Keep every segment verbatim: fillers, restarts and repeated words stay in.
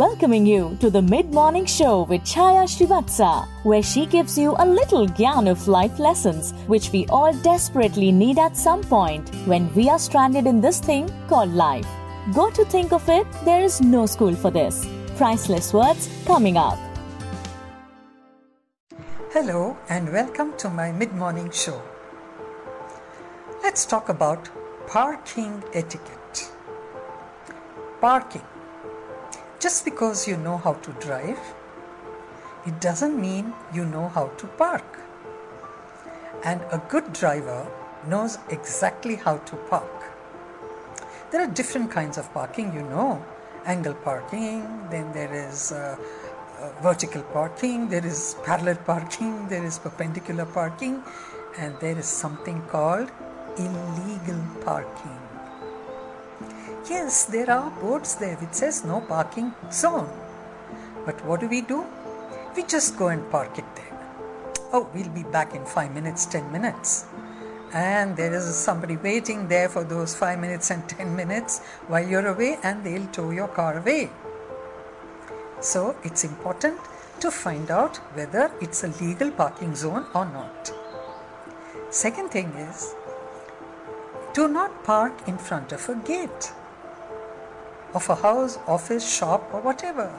welcoming you to the Mid-Morning Show with Chaya Srivatsa, where she gives you a little gyan of life lessons which we all desperately need at some point when we are stranded in this thing called life. Go to think of it, there is no school for this. Priceless words coming up. Hello and welcome to my Mid-Morning Show. Let's talk about parking etiquette. Parking. Just because you know how to drive, it doesn't mean you know how to park. And a good driver knows exactly how to park. There are different kinds of parking, you know. Angle parking, then there is uh, uh, vertical parking, there is parallel parking, there is perpendicular parking, and there is something called illegal parking. Yes, there are boards there which says no parking zone. But what do we do? We just go and park it there. Oh, we'll be back in five minutes, ten minutes. And there is somebody waiting there for those five minutes and ten minutes while you're away, and they'll tow your car away. So it's important to find out whether it's a legal parking zone or not. Second thing is, do not park in front of a gate. Of a house, office, shop or whatever.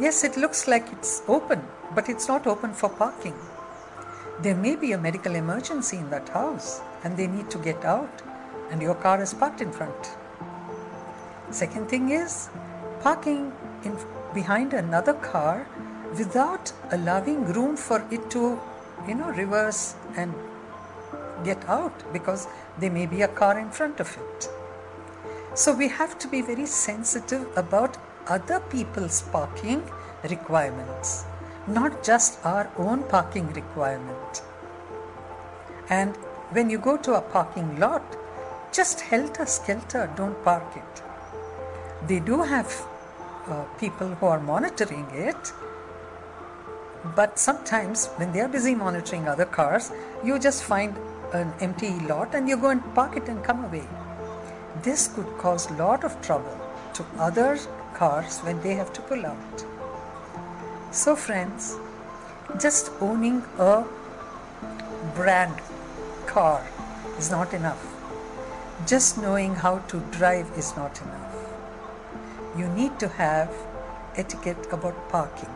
Yes, it looks like it's open, but it's not open for parking. There may be a medical emergency in that house and they need to get out and your car is parked in front. Second thing is parking in behind another car without allowing room for it to, you know, reverse and get out, because there may be a car in front of it. So we have to be very sensitive about other people's parking requirements, not just our own parking requirement. And when you go to a parking lot, just helter-skelter, don't park it. They do have uh, people who are monitoring it, but sometimes when they are busy monitoring other cars, you just find an empty lot and you go and park it and come away. This could cause a lot of trouble to other cars when they have to pull out. So friends, just owning a brand car is not enough. Just knowing how to drive is not enough. You need to have etiquette about parking.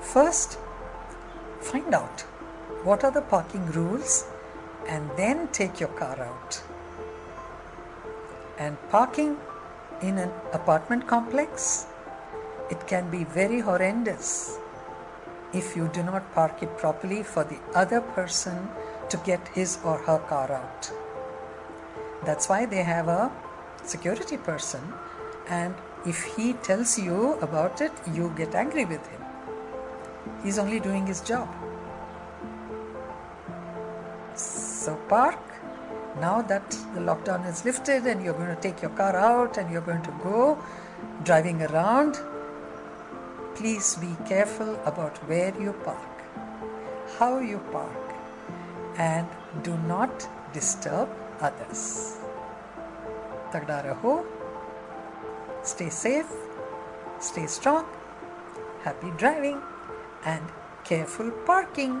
First, find out what are the parking rules and then take your car out. And parking in an apartment complex, it can be very horrendous if you do not park it properly for the other person to get his or her car out. That's why they have a security person, and if he tells you about it, you get angry with him. He's only doing his job. So park. Now that the lockdown is lifted and you're going to take your car out and you're going to go driving around, please be careful about where you park, how you park, and do not disturb others. Tagda raho. Stay safe, stay strong, happy driving and careful parking.